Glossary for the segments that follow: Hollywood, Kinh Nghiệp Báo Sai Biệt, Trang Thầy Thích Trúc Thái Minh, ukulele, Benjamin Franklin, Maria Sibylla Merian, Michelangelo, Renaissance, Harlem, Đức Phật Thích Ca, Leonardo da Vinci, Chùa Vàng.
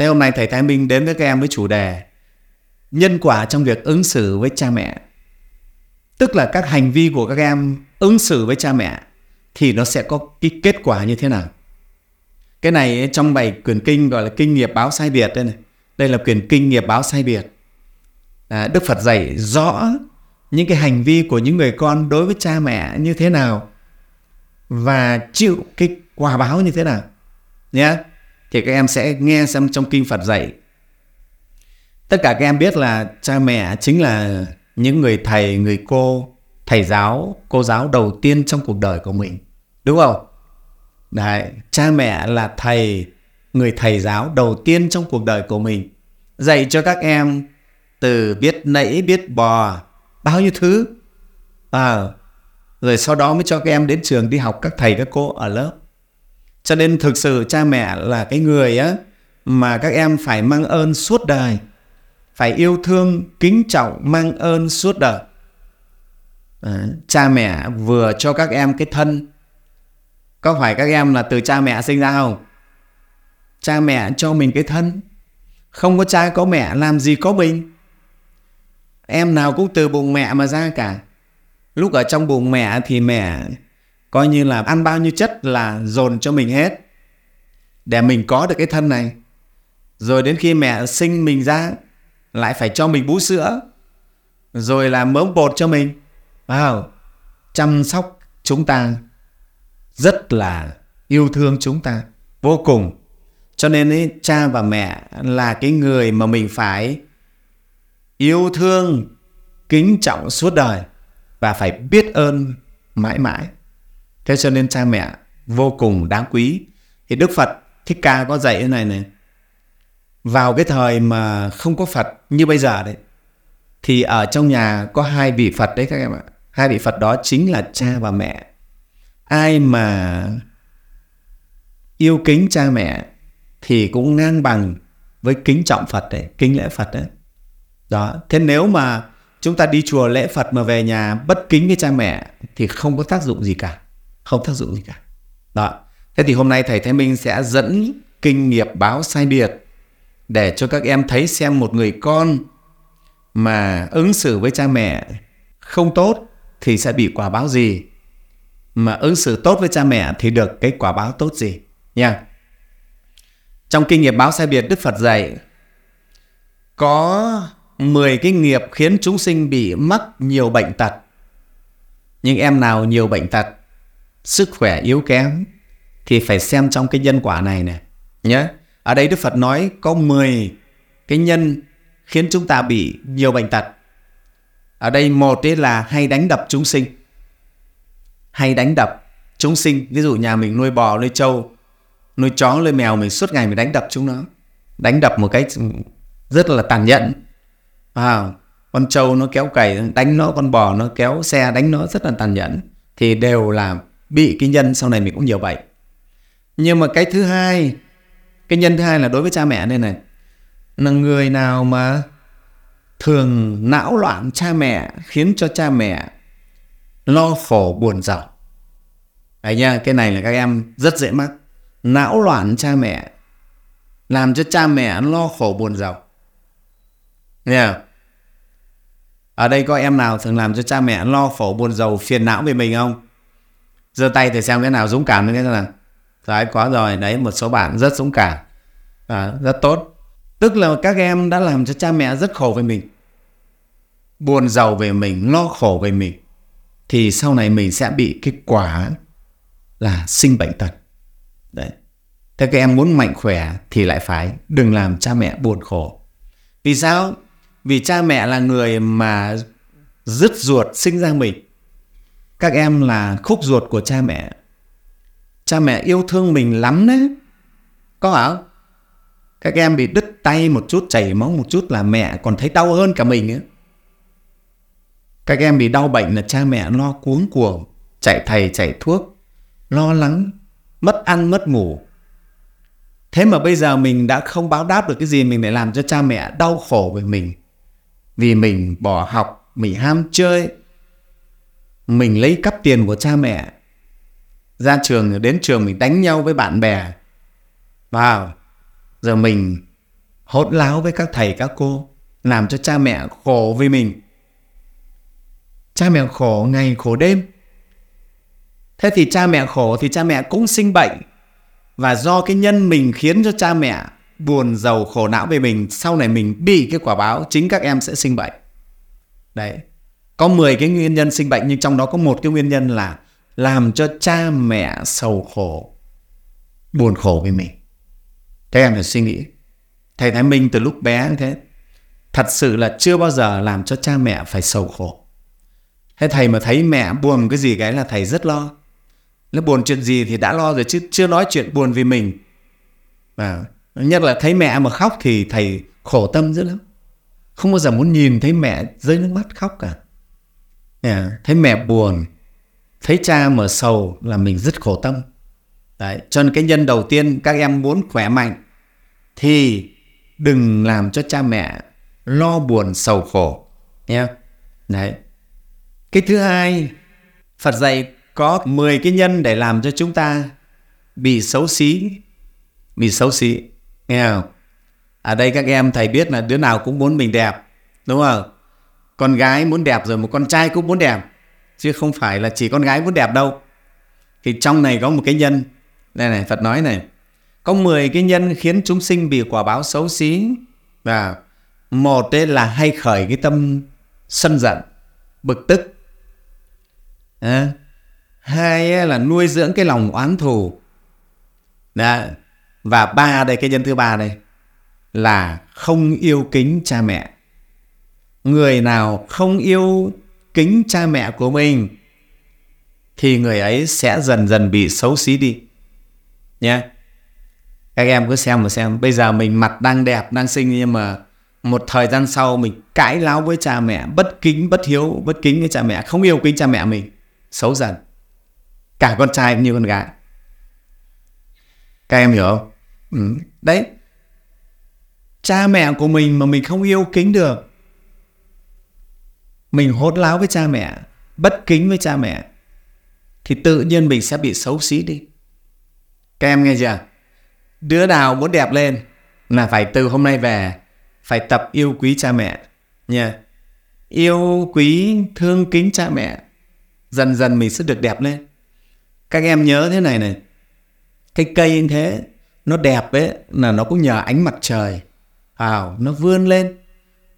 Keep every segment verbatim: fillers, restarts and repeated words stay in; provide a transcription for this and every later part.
Thế hôm nay Thầy Thái Minh đến với các em với chủ đề nhân quả trong việc ứng xử với cha mẹ. Tức là các hành vi của các em ứng xử với cha mẹ thì nó sẽ có cái kết quả như thế nào. Cái này trong bài quyển kinh gọi là Kinh Nghiệp Báo Sai Biệt đây này. Đây là quyển Kinh Nghiệp Báo Sai Biệt. À, Đức Phật dạy rõ những cái hành vi của những người con đối với cha mẹ như thế nào và chịu cái quả báo như thế nào nhé. Thì các em sẽ nghe xem trong kinh Phật dạy. Tất cả các em biết là cha mẹ chính là những người thầy, người cô, thầy giáo, cô giáo đầu tiên trong cuộc đời của mình, đúng không? Đấy, cha mẹ là thầy, người thầy giáo đầu tiên trong cuộc đời của mình, dạy cho các em từ biết nẫy, biết bò, bao nhiêu thứ à, rồi sau đó mới cho các em đến trường đi học các thầy các cô ở lớp. Cho nên thực sự cha mẹ là cái người á, mà các em phải mang ơn suốt đời, phải yêu thương, kính trọng, mang ơn suốt đời. À, cha mẹ vừa cho các em cái thân. Có phải các em là từ cha mẹ sinh ra không? Cha mẹ cho mình cái thân. Không có cha có mẹ làm gì có mình. Em nào cũng từ bụng mẹ mà ra cả. Lúc ở trong bụng mẹ thì mẹ coi như là ăn bao nhiêu chất là dồn cho mình hết để mình có được cái thân này. Rồi đến khi mẹ sinh mình ra lại phải cho mình bú sữa, rồi là mớm bột cho mình. Wow. Chăm sóc chúng ta, rất là yêu thương chúng ta vô cùng. Cho nên ấy, cha và mẹ là cái người mà mình phải yêu thương, kính trọng suốt đời và phải biết ơn mãi mãi. Thế cho nên cha mẹ vô cùng đáng quý. Thì Đức Phật Thích Ca có dạy thế này này. Vào cái thời mà không có Phật như bây giờ đấy, thì ở trong nhà có hai vị Phật đấy các em ạ. Hai vị Phật đó chính là cha và mẹ. Ai mà yêu kính cha mẹ thì cũng ngang bằng với kính trọng Phật đấy, kính lễ Phật đấy. Đó. Thế nếu mà chúng ta đi chùa lễ Phật mà về nhà bất kính với cha mẹ thì không có tác dụng gì cả. Không tác dụng gì cả. Đó. Thế thì hôm nay Thầy Thái Minh sẽ dẫn Kinh Nghiệp Báo Sai Biệt để cho các em thấy xem một người con mà ứng xử với cha mẹ không tốt thì sẽ bị quả báo gì, mà ứng xử tốt với cha mẹ thì được cái quả báo tốt gì nha. Trong Kinh Nghiệp Báo Sai Biệt, Đức Phật dạy có mười cái nghiệp khiến chúng sinh bị mắc nhiều bệnh tật. Nhưng em nào nhiều bệnh tật, sức khỏe yếu kém thì phải xem trong cái nhân quả này này nhé. Ở đây Đức Phật nói có mười cái nhân khiến chúng ta bị nhiều bệnh tật. Ở đây một ấy là hay đánh đập chúng sinh. Hay đánh đập chúng sinh. Ví dụ nhà mình nuôi bò, nuôi trâu, nuôi chó, nuôi mèo, mình suốt ngày mình đánh đập chúng nó. Đánh đập một cách rất là tàn nhẫn. À, con trâu nó kéo cày đánh nó, con bò nó kéo xe đánh nó rất là tàn nhẫn. Thì đều là bị cái nhân sau này mình cũng nhiều bệnh. Nhưng mà cái thứ hai, cái nhân thứ hai là đối với cha mẹ đây này. Là người nào mà thường não loạn cha mẹ, khiến cho cha mẹ lo khổ buồn giàu. Đấy nha, cái này là các em rất dễ mắc. Não loạn cha mẹ, làm cho cha mẹ lo khổ buồn giàu. Nha. Ở đây có em nào thường làm cho cha mẹ lo khổ buồn giàu, phiền não về mình không? Giơ tay thì xem cái nào dũng cảm nữa cái nào. Đấy, có rồi. Đấy, một số bạn rất dũng cảm. À, rất tốt. Tức là các em đã làm cho cha mẹ rất khổ về mình, buồn giàu về mình, lo khổ về mình, thì sau này mình sẽ bị cái quả là sinh bệnh tật. Đấy. Thế các em muốn mạnh khỏe thì lại phải đừng làm cha mẹ buồn khổ. Vì sao? Vì cha mẹ là người mà rứt ruột sinh ra mình. Các em là khúc ruột của cha mẹ. Cha mẹ yêu thương mình lắm đấy. Có phải không? Các em bị đứt tay một chút, chảy máu một chút là mẹ còn thấy đau hơn cả mình ấy. Các em bị đau bệnh là cha mẹ lo cuống cuồng, chạy thầy chạy thuốc, lo lắng, mất ăn mất ngủ. Thế mà bây giờ mình đã không báo đáp được cái gì, mình lại làm cho cha mẹ đau khổ với mình. Vì mình bỏ học, mình ham chơi, mình lấy cắp tiền của cha mẹ. Ra trường, đến trường mình đánh nhau với bạn bè. Vào. Giờ mình hốt láo với các thầy các cô, làm cho cha mẹ khổ vì mình. Cha mẹ khổ ngày khổ đêm. Thế thì cha mẹ khổ thì cha mẹ cũng sinh bệnh. Và do cái nhân mình khiến cho cha mẹ buồn giàu khổ não về mình, sau này mình bị cái quả báo, chính các em sẽ sinh bệnh. Đấy. Có mười cái nguyên nhân sinh bệnh, nhưng trong đó có một cái nguyên nhân là làm cho cha mẹ sầu khổ, buồn khổ với mình. Các em phải suy nghĩ. Thầy Thái Minh từ lúc bé như thế, thật sự là chưa bao giờ làm cho cha mẹ phải sầu khổ. Thế thầy mà thấy mẹ buồn cái gì cái là thầy rất lo. Nó buồn chuyện gì thì đã lo rồi, chứ chưa nói chuyện buồn vì mình. Và nhất là thấy mẹ mà khóc thì thầy khổ tâm dữ lắm. Không bao giờ muốn nhìn thấy mẹ rơi nước mắt khóc cả. À, thấy mẹ buồn, thấy cha mà sầu là mình rất khổ tâm. Đấy, cho nên cái nhân đầu tiên, các em muốn khỏe mạnh thì đừng làm cho cha mẹ lo buồn sầu khổ nhé. Đấy. Cái thứ hai, Phật dạy có mười cái nhân để làm cho chúng ta bị xấu xí, bị xấu xí, nghe không? Ở đây các em thầy biết là đứa nào cũng muốn mình đẹp, đúng không? Con gái muốn đẹp rồi, một con trai cũng muốn đẹp, chứ không phải là chỉ con gái muốn đẹp đâu. Thì trong này có một cái nhân, đây này, Phật nói này, có mười cái nhân khiến chúng sinh bị quả báo xấu xí. Và một ấy là hay khởi cái tâm sân giận, bực tức. À, hai là nuôi dưỡng cái lòng oán thù. Đó. Và ba đây, cái nhân thứ ba đây là không yêu kính cha mẹ. Người nào không yêu kính cha mẹ của mình thì người ấy sẽ dần dần bị xấu xí đi nhé. Các em cứ xem mà xem. Bây giờ mình mặt đang đẹp, đang xinh, nhưng mà một thời gian sau mình cãi láo với cha mẹ, bất kính, bất hiếu, bất kính với cha mẹ, không yêu kính cha mẹ mình, xấu dần. Cả con trai cũng như con gái. Các em hiểu không? Ừ. Đấy. Cha mẹ của mình mà mình không yêu kính được, mình hốt láo với cha mẹ, bất kính với cha mẹ, thì tự nhiên mình sẽ bị xấu xí đi. Các em nghe chưa? Đứa nào muốn đẹp lên là phải từ hôm nay về phải tập yêu quý cha mẹ nha. Yêu quý, thương kính cha mẹ, dần dần mình sẽ được đẹp lên. Các em nhớ thế này này, cái cây như thế, nó đẹp ấy là nó cũng nhờ ánh mặt trời, à, nó vươn lên.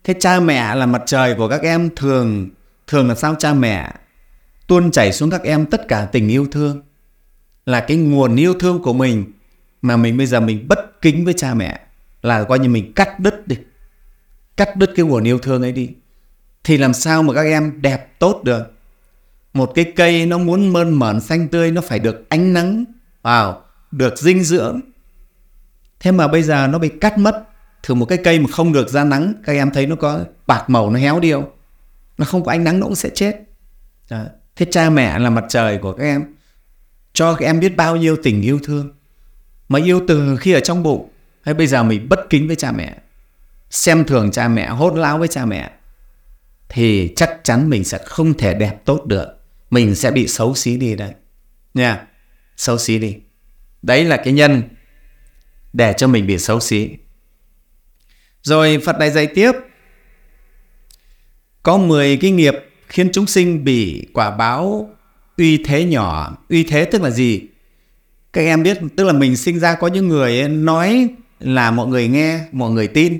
Thế cha mẹ là mặt trời của các em, thường thường là sao cha mẹ tuôn chảy xuống các em tất cả tình yêu thương, là cái nguồn yêu thương của mình. Mà mình bây giờ mình bất kính với cha mẹ là coi như mình cắt đứt đi, cắt đứt cái nguồn yêu thương ấy đi, thì làm sao mà các em đẹp tốt được. Một cái cây nó muốn mơn mởn xanh tươi, nó phải được ánh nắng vào, được dinh dưỡng. Thế mà bây giờ nó bị cắt mất. Thử một cái cây mà không được ra nắng, các em thấy nó có bạc màu, nó héo đi không? Nó không có ánh nắng nó cũng sẽ chết. Đó. Thế cha mẹ là mặt trời của các em, cho các em biết bao nhiêu tình yêu thương, mà yêu từ khi ở trong bụng. Thế bây giờ mình bất kính với cha mẹ, xem thường cha mẹ, hốt láo với cha mẹ, thì chắc chắn mình sẽ không thể đẹp tốt được. Mình sẽ bị xấu xí đi đấy nha. Xấu xí đi. Đấy là cái nhân để cho mình bị xấu xí. Rồi Phật này dạy tiếp, có mười cái nghiệp khiến chúng sinh bị quả báo uy thế nhỏ. Uy thế tức là gì? Các em biết, tức là mình sinh ra có những người nói là mọi người nghe, mọi người tin,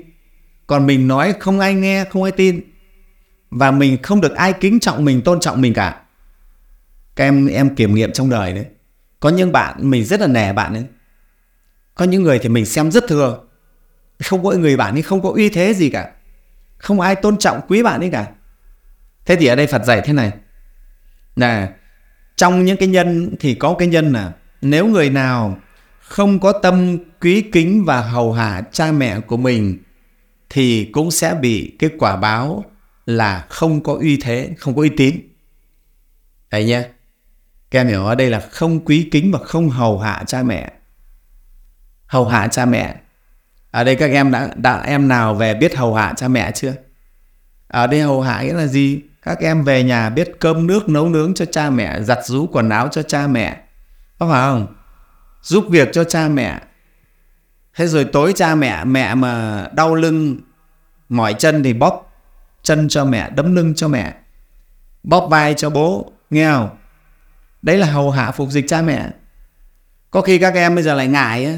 còn mình nói không ai nghe, không ai tin, và mình không được ai kính trọng mình, tôn trọng mình cả. Các em em kiểm nghiệm trong đời đấy. Có những bạn mình rất là nể bạn ấy, có những người thì mình xem rất thừa. Không có người bạn ấy không có uy thế gì cả, không ai tôn trọng quý bạn ấy cả. Thế thì ở đây Phật dạy thế này là trong những cái nhân thì có cái nhân là nếu người nào không có tâm quý kính và hầu hạ cha mẹ của mình thì cũng sẽ bị cái quả báo là không có uy thế, không có uy tín. Đấy nhé. Các em hiểu ở đây là không quý kính và không hầu hạ cha mẹ. Hầu hạ cha mẹ. Ở đây các em đã, đã em nào về biết hầu hạ cha mẹ chưa? Ở đây hầu hạ nghĩa là gì? Các em về nhà biết cơm nước nấu nướng cho cha mẹ, giặt giũ quần áo cho cha mẹ, có phải không? Giúp việc cho cha mẹ. Thế rồi tối cha mẹ, mẹ mà đau lưng, mỏi chân thì bóp chân cho mẹ, đấm lưng cho mẹ, bóp vai cho bố, nghe không? Đấy là hầu hạ phục dịch cha mẹ. Có khi các em bây giờ lại ngại á,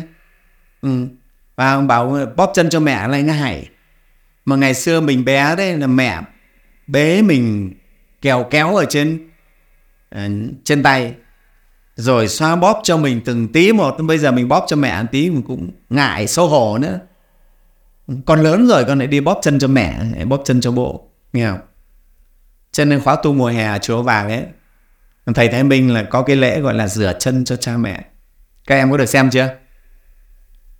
ừ. Và bảo bóp chân cho mẹ lại ngại. Mà ngày xưa mình bé đấy là mẹ bế mình kéo kéo ở trên trên tay, rồi xoa bóp cho mình từng tí một. Bây giờ mình bóp cho mẹ một tí mình cũng ngại, xấu hổ nữa. Con lớn rồi con lại đi bóp chân cho mẹ, bóp chân cho bố, nghe không? Cho nên khóa tu mùa hè ở Chùa Vàng ấy, thầy Thái Minh là có cái lễ gọi là rửa chân cho cha mẹ. Các em có được xem chưa?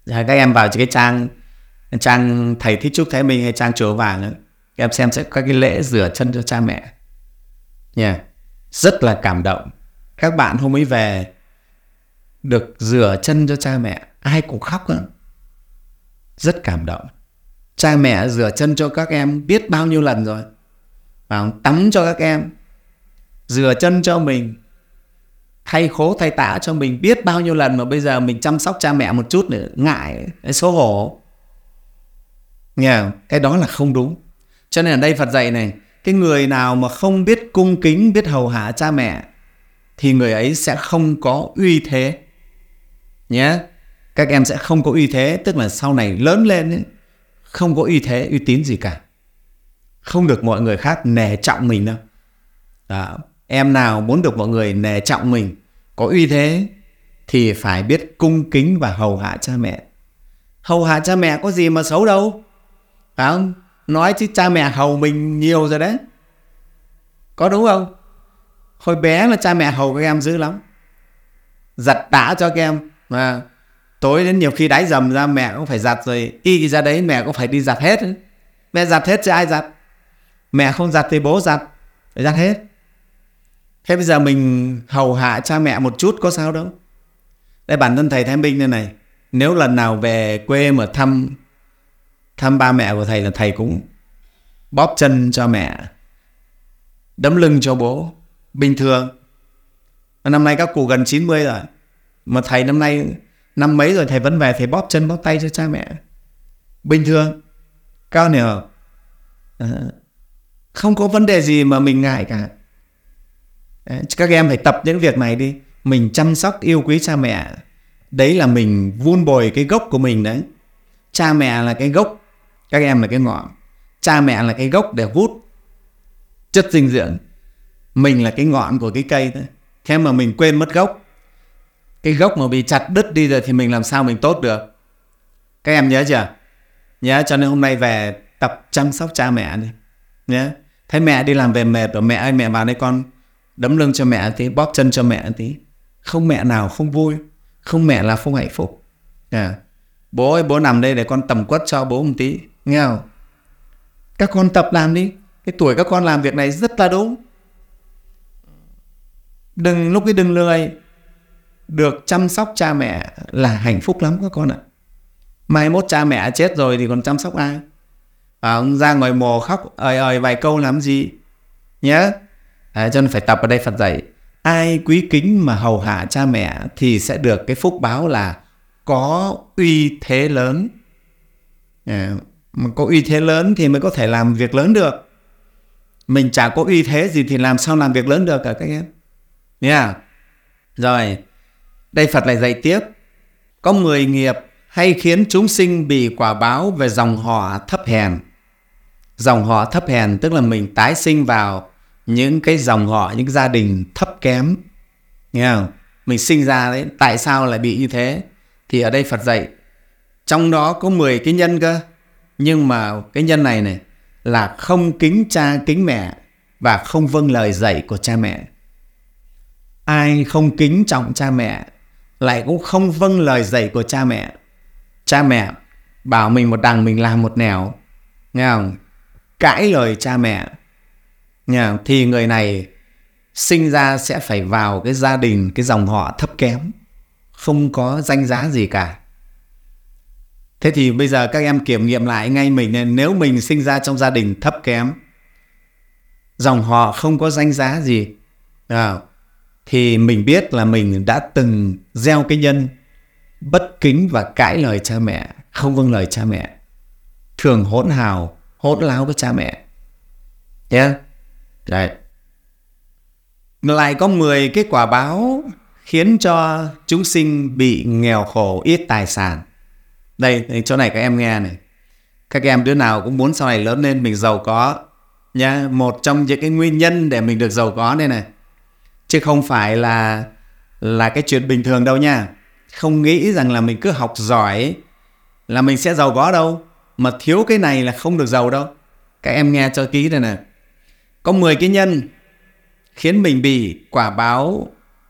Các em vào cái trang Trang Thầy Thích Trúc Thái Minh hay trang Chùa Vàng ấy, các em xem sẽ có cái lễ rửa chân cho cha mẹ, yeah. Rất là cảm động. Các bạn hôm ấy về được rửa chân cho cha mẹ, ai cũng khóc nữa. Rất cảm động. Cha mẹ rửa chân cho các em biết bao nhiêu lần rồi, và tắm cho các em, rửa chân cho mình, thay khố thay tả cho mình biết bao nhiêu lần. Mà bây giờ mình chăm sóc cha mẹ một chút nữa ngại, xấu hổ, nghe không? Cái đó là không đúng. Cho nên ở đây Phật dạy này, cái người nào mà không biết cung kính, biết hầu hạ cha mẹ thì người ấy sẽ không có uy thế nhé. Các em sẽ không có uy thế, tức là sau này lớn lên ấy, không có uy thế, uy tín gì cả. Không được mọi người khác nề trọng mình đâu. Đó. Em nào muốn được mọi người nề trọng mình, có uy thế thì phải biết cung kính và hầu hạ cha mẹ. Hầu hạ cha mẹ có gì mà xấu đâu, phải không? Nói chứ cha mẹ hầu mình nhiều rồi đấy, có đúng không? Hồi bé là cha mẹ hầu các em dữ lắm, giặt tã cho các em mà. Tối đến nhiều khi đáy dầm ra mẹ cũng phải giặt, rồi y ra đấy mẹ cũng phải đi giặt hết. Mẹ giặt hết chứ ai giặt? Mẹ không giặt thì bố giặt, phải giặt hết. Thế bây giờ mình hầu hạ cha mẹ một chút có sao đâu. Đây bản thân thầy Thái Minh này này, nếu lần nào về quê mà thăm Thăm ba mẹ của thầy là thầy cũng bóp chân cho mẹ, đấm lưng cho bố, bình thường. Năm nay các cụ gần chín mươi rồi, mà thầy năm nay năm mấy rồi thầy vẫn về thầy bóp chân bóp tay cho cha mẹ, bình thường. Cao nè, không có vấn đề gì mà mình ngại cả. Các em phải tập những việc này đi. Mình chăm sóc yêu quý cha mẹ, đấy là mình vun bồi cái gốc của mình đấy. Cha mẹ là cái gốc, các em là cái ngọn. Cha mẹ là cái gốc để hút chất dinh dưỡng, mình là cái ngọn của cái cây thôi. Thế mà mình quên mất gốc, cái gốc mà bị chặt đứt đi rồi thì mình làm sao mình tốt được? Các em nhớ chưa? Nhớ, cho nên hôm nay về tập chăm sóc cha mẹ đi nhé. Thấy mẹ đi làm về mệt rồi, mẹ ơi mẹ vào đây con đấm lưng cho mẹ tí, bóp chân cho mẹ tí. Không mẹ nào không vui, không mẹ là không hạnh phúc à. Bố ơi bố nằm đây để con tầm quất cho bố một tí, nghe không? Các con tập làm đi, cái tuổi các con làm việc này rất là đúng. Đừng lúc cái đừng lười. Được chăm sóc cha mẹ là hạnh phúc lắm các con ạ. Mai mốt cha mẹ chết rồi thì còn chăm sóc ai? À, ra ngoài mồ khóc ời ời vài câu làm gì nhé. À, cho nên phải tập. Ở đây Phật dạy ai quý kính mà hầu hạ cha mẹ thì sẽ được cái phúc báo là có uy thế lớn. À, mà có uy thế lớn thì mới có thể làm việc lớn được. Mình chả có uy thế gì thì làm sao làm việc lớn được cả các em nhé. Yeah. Rồi đây Phật lại dạy tiếp, có mười nghiệp hay khiến chúng sinh bị quả báo về dòng họ thấp hèn. Dòng họ thấp hèn tức là mình tái sinh vào những cái dòng họ, những gia đình thấp kém, nghe không? Mình sinh ra đấy, tại sao lại bị như thế? Thì ở đây Phật dạy trong đó có mười cái nhân cơ. Nhưng mà cái nhân này này là không kính cha kính mẹ và không vâng lời dạy của cha mẹ. Ai không kính trọng cha mẹ lại cũng không vâng lời dạy của cha mẹ. Cha mẹ bảo mình một đằng mình làm một nẻo, nghe không? Cãi lời cha mẹ, nghe không? Thì người này sinh ra sẽ phải vào cái gia đình, cái dòng họ thấp kém, không có danh giá gì cả. Thế thì bây giờ các em kiểm nghiệm lại ngay mình. Nếu mình sinh ra trong gia đình thấp kém, dòng họ không có danh giá gì, à, thì mình biết là mình đã từng gieo cái nhân bất kính và cãi lời cha mẹ, không vâng lời cha mẹ, thường hỗn hào, hỗn láo với cha mẹ. Thế yeah. Đấy. Lại có mười cái quả báo khiến cho chúng sinh bị nghèo khổ, ít tài sản. Đây, chỗ này các em nghe này. Các em đứa nào cũng muốn sau này lớn lên mình giàu có nha. Một trong những cái nguyên nhân để mình được giàu có đây này, chứ không phải là là cái chuyện bình thường đâu nha. Không nghĩ rằng là mình cứ học giỏi là mình sẽ giàu có đâu, mà thiếu cái này là không được giàu đâu. Các em nghe cho kỹ đây này. Có mười cái nhân khiến mình bị quả báo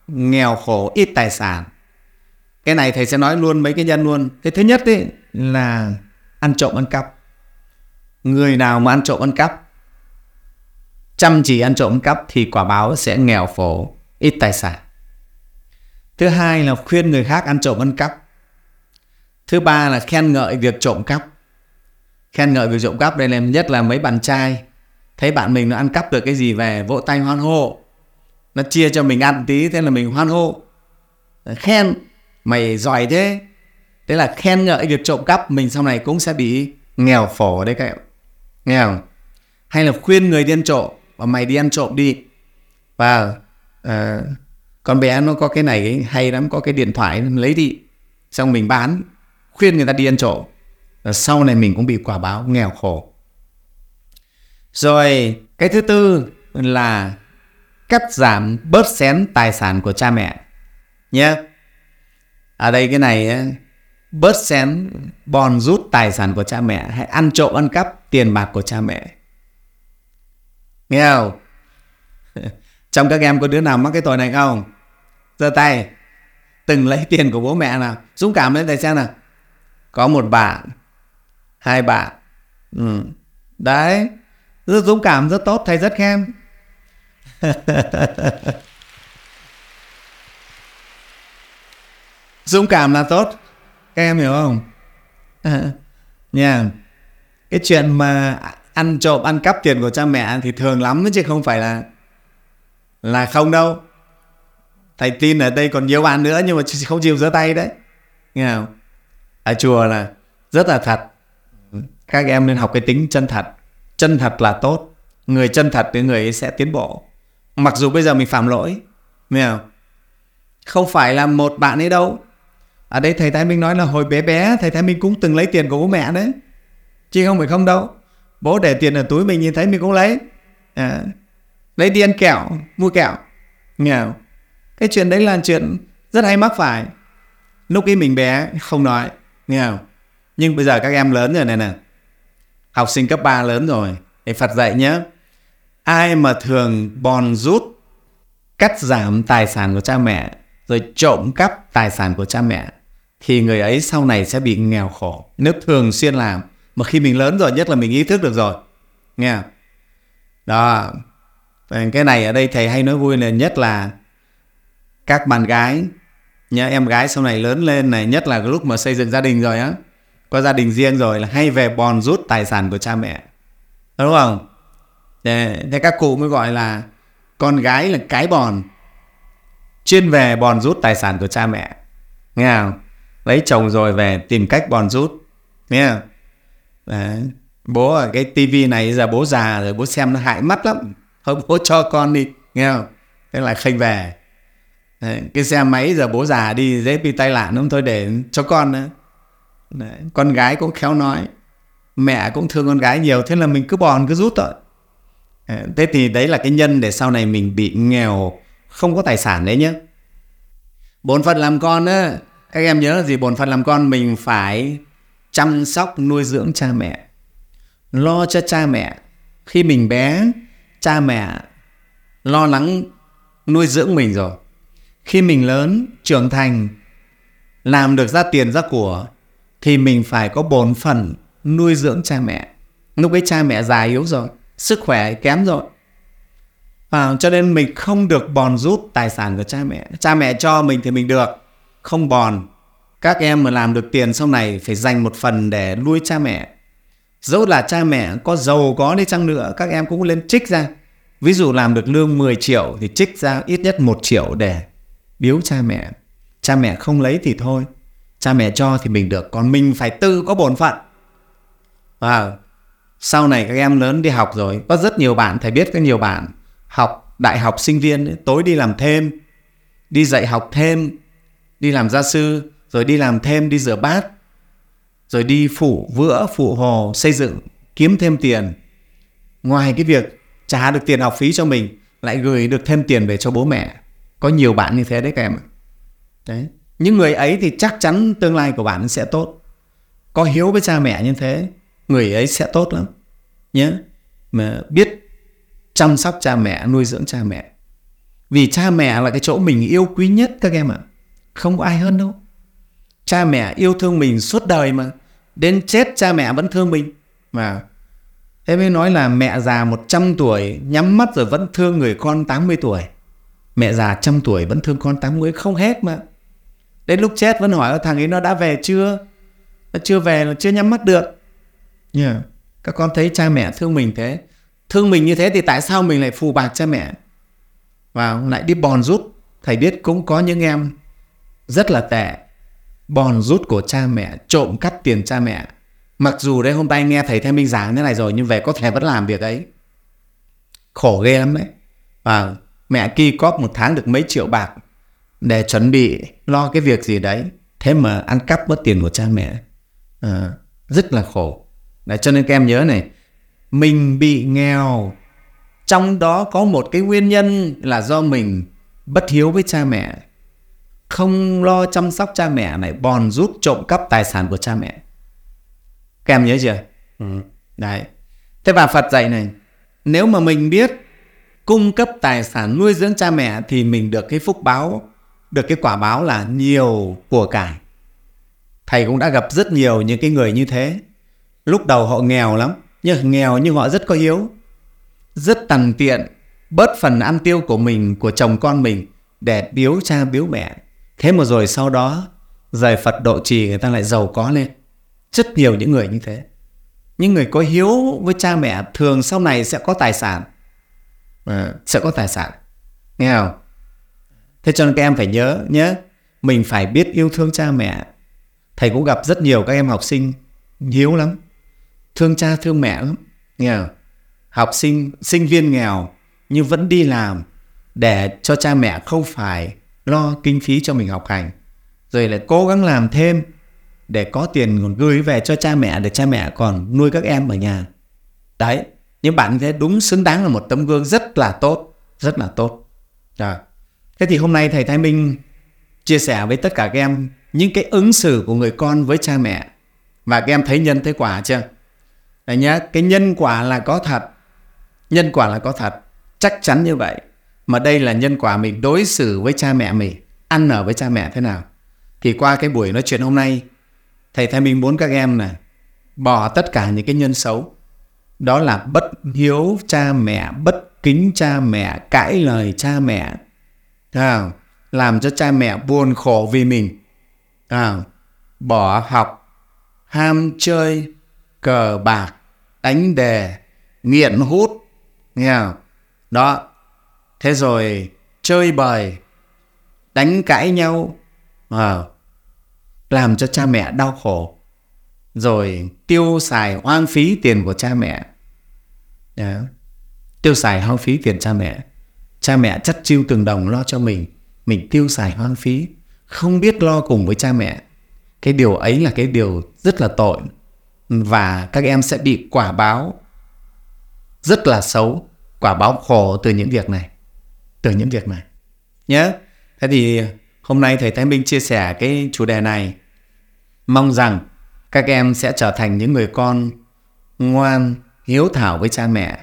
nghèo khổ, ít tài sản. Cái này thầy sẽ nói luôn mấy cái nhân luôn. Thế thứ nhất ấy là ăn trộm ăn cắp. Người nào mà ăn trộm ăn cắp, chăm chỉ ăn trộm ăn cắp thì quả báo sẽ nghèo khổ, ít tài sản. Thứ hai là khuyên người khác ăn trộm ăn cắp. Thứ ba là khen ngợi việc trộm cắp. Khen ngợi việc trộm cắp đây là nhất là mấy bạn trai thấy bạn mình nó ăn cắp được cái gì về vỗ tay hoan hô. Nó chia cho mình ăn tí, thế là mình hoan hô, khen mày giỏi thế. Thế là khen ngợi việc trộm cắp, mình sau này cũng sẽ bị nghèo khổ đấy các em. Nghe không? Hay là khuyên người đi ăn trộm, và mày đi ăn trộm đi. Và uh, con bé nó có cái này ấy, hay lắm, có cái điện thoại lấy đi, xong mình bán, khuyên người ta đi ăn trộm. Và sau này mình cũng bị quả báo nghèo khổ. Rồi cái thứ tư là cắt giảm bớt xén tài sản của cha mẹ nhé. Yeah. Ở đây cái này ấy, bớt xén bòn rút tài sản của cha mẹ, hay ăn trộm ăn cắp tiền bạc của cha mẹ. Nghe không? Trong các em có đứa nào mắc cái tội này không? Giơ tay. Từng lấy tiền của bố mẹ nào, dũng cảm lên thầy xem nào. Có một bạn, hai bạn. Ừ. Đấy, rất dũng cảm, rất tốt, thầy rất khen. Dũng cảm là tốt, các em hiểu không? À, yeah. Cái chuyện mà ăn trộm ăn cắp tiền của cha mẹ thì thường lắm chứ không phải là là không đâu. Thầy tin ở đây còn nhiều bạn nữa nhưng mà không chịu giơ tay đấy. Nghe không? Ở chùa là rất là thật. Các em nên học cái tính chân thật. Chân thật là tốt. Người chân thật thì người ấy sẽ tiến bộ. Mặc dù bây giờ mình phạm lỗi, nghe không? Không phải là một bạn ấy đâu. Ở đây thầy Thái Minh nói là hồi bé bé thầy Thái Minh cũng từng lấy tiền của bố mẹ đấy, chứ không phải không đâu. Bố để tiền ở túi mình nhìn thấy mình cũng lấy, à, lấy đi ăn kẹo, mua kẹo. Nghe không? Cái chuyện đấy là chuyện rất hay mắc phải. Lúc ấy mình bé không nói, nghe không? Nhưng bây giờ các em lớn rồi này nè, học sinh cấp ba lớn rồi, thầy Phật dạy nhé. Ai mà thường bòn rút, cắt giảm tài sản của cha mẹ, rồi trộm cắp tài sản của cha mẹ thì người ấy sau này sẽ bị nghèo khổ. Nếu thường xuyên làm, mà khi mình lớn rồi, nhất là mình ý thức được rồi, nghe đó. Cái này ở đây thầy hay nói vui là nhất là các bạn gái nhá, em gái sau này lớn lên này, nhất là lúc mà xây dựng gia đình rồi á, có gia đình riêng rồi là hay về bòn rút tài sản của cha mẹ, đúng không? Thế các cụ mới gọi là con gái là cái bòn, chuyên về bòn rút tài sản của cha mẹ, nghe không? Lấy chồng rồi về tìm cách bòn rút, nghe không? Đấy. Bố ở cái tivi này giờ bố già rồi, bố xem nó hại mắt lắm, thôi bố cho con đi, nghe không? Thế là khênh về. Đấy. Cái xe máy giờ bố già đi dễ bị tai nạn lắm, thôi để cho con nữa. Đấy. Con gái cũng khéo nói, mẹ cũng thương con gái nhiều, thế là mình cứ bòn cứ rút thôi. Đấy. Thế thì đấy là cái nhân để sau này mình bị nghèo, không có tài sản đấy nhé. Bổn phận làm con á, các em nhớ là gì? Bổn phận làm con mình phải chăm sóc nuôi dưỡng cha mẹ, lo cho cha mẹ. Khi mình bé, cha mẹ lo lắng nuôi dưỡng mình rồi. Khi mình lớn, trưởng thành, làm được ra tiền ra của thì mình phải có bổn phận nuôi dưỡng cha mẹ. Lúc ấy cha mẹ già yếu rồi, sức khỏe kém rồi, à, cho nên mình không được bòn rút tài sản của cha mẹ. Cha mẹ cho mình thì mình được, không bòn. Các em mà làm được tiền sau này phải dành một phần để nuôi cha mẹ. Dẫu là cha mẹ có giàu có đi chăng nữa, các em cũng lên trích ra. Ví dụ làm được lương mười triệu thì trích ra ít nhất một triệu để biếu cha mẹ. Cha mẹ không lấy thì thôi, Cha mẹ cho thì mình được, còn mình phải tự có bổn phận. À, sau này các em lớn đi học rồi, có rất nhiều bạn, thầy biết có nhiều bạn học đại học sinh viên ấy, tối đi làm thêm, đi dạy học thêm, đi làm gia sư, rồi đi làm thêm, đi rửa bát, rồi đi phủ vữa, phụ hồ, xây dựng, kiếm thêm tiền. Ngoài cái việc trả được tiền học phí cho mình, lại gửi được thêm tiền về cho bố mẹ. Có nhiều bạn như thế đấy các em ạ. Đấy. Những người ấy thì chắc chắn tương lai của bạn sẽ tốt. Có hiếu với cha mẹ như thế, người ấy sẽ tốt lắm nhé. Mà biết chăm sóc cha mẹ, nuôi dưỡng cha mẹ. Vì cha mẹ là cái chỗ mình yêu quý nhất các em ạ. Không có ai hơn đâu. Cha mẹ yêu thương mình suốt đời mà. Đến chết cha mẹ vẫn thương mình mà. Thế mới nói là mẹ già một trăm tuổi nhắm mắt rồi vẫn thương người con tám mươi tuổi. Mẹ già một trăm tuổi vẫn thương con tám mươi, không hết mà. Đến lúc chết vẫn hỏi thằng ấy nó đã về chưa? Nó chưa về, nó chưa nhắm mắt được. Yeah. Các con thấy cha mẹ thương mình thế. Thương mình như thế thì tại sao mình lại phù bạc cha mẹ? Và lại đi bòn rút. Thầy biết cũng có những em rất là tệ. Bòn rút của cha mẹ, trộm cắt tiền cha mẹ. Mặc dù đây hôm nay nghe thầy Thái Minh giảng thế này rồi, nhưng về có thể vẫn làm việc ấy. Khổ ghê lắm đấy. Và mẹ ki cóp một tháng được mấy triệu bạc để chuẩn bị lo cái việc gì đấy, thế mà ăn cắp mất tiền của cha mẹ. à, Rất là khổ đấy. Cho nên các em nhớ này, mình bị nghèo, trong đó có một cái nguyên nhân là do mình bất hiếu với cha mẹ, không lo chăm sóc cha mẹ này, bòn rút trộm cắp tài sản của cha mẹ. Các em nhớ chưa? ừ. Đấy. Thế bà Phật dạy này, nếu mà mình biết cung cấp tài sản nuôi dưỡng cha mẹ thì mình được cái phúc báo, được cái quả báo là nhiều của cải. Thầy cũng đã gặp rất nhiều những cái người như thế. Lúc đầu họ nghèo lắm, nhưng nghèo nhưng họ rất có hiếu, rất tằn tiện, bớt phần ăn tiêu của mình, của chồng con mình để biếu cha biếu mẹ. Thế mà rồi sau đó rời Phật độ trì, người ta lại giàu có lên. Rất nhiều những người như thế. Những người có hiếu với cha mẹ thường sau này sẽ có tài sản. À, sẽ có tài sản. Nghe không? Thế cho nên các em phải nhớ nhé, mình phải biết yêu thương cha mẹ. Thầy cũng gặp rất nhiều các em học sinh hiếu lắm, thương cha thương mẹ lắm. Nghe không? Học sinh, sinh viên nghèo nhưng vẫn đi làm để cho cha mẹ không phải lo kinh phí cho mình học hành, rồi lại cố gắng làm thêm để có tiền còn gửi về cho cha mẹ, để cha mẹ còn nuôi các em ở nhà. Đấy. Những bạn như thế đúng xứng đáng là một tấm gương rất là tốt, rất là tốt. Rồi. Thế thì hôm nay thầy Thái Minh chia sẻ với tất cả các em những cái ứng xử của người con với cha mẹ. Và các em thấy nhân thấy quả chưa? Đấy nhá, cái nhân quả là có thật. Nhân quả là có thật, chắc chắn như vậy. Mà đây là nhân quả mình đối xử với cha mẹ mình, ăn ở với cha mẹ thế nào. Thì qua cái buổi nói chuyện hôm nay, thầy Thái Minh muốn các em là bỏ tất cả những cái nhân xấu. Đó là bất hiếu cha mẹ, bất kính cha mẹ, cãi lời cha mẹ, à, làm cho cha mẹ buồn khổ vì mình, à, bỏ học, ham chơi, cờ bạc, đánh đề, nghiện hút, nghe không? Đó. Thế rồi chơi bời, đánh cãi nhau, à, làm cho cha mẹ đau khổ. Rồi tiêu xài hoang phí tiền của cha mẹ. Đó. Tiêu xài hoang phí tiền cha mẹ. Cha mẹ chắt chiu từng đồng lo cho mình, mình tiêu xài hoang phí, không biết lo cùng với cha mẹ. Cái điều ấy là cái điều rất là tội. Và các em sẽ bị quả báo rất là xấu, quả báo khổ từ những việc này, từ những việc này nhé. Thế thì hôm nay thầy Thái Minh chia sẻ cái chủ đề này, mong rằng các em sẽ trở thành những người con ngoan, hiếu thảo với cha mẹ.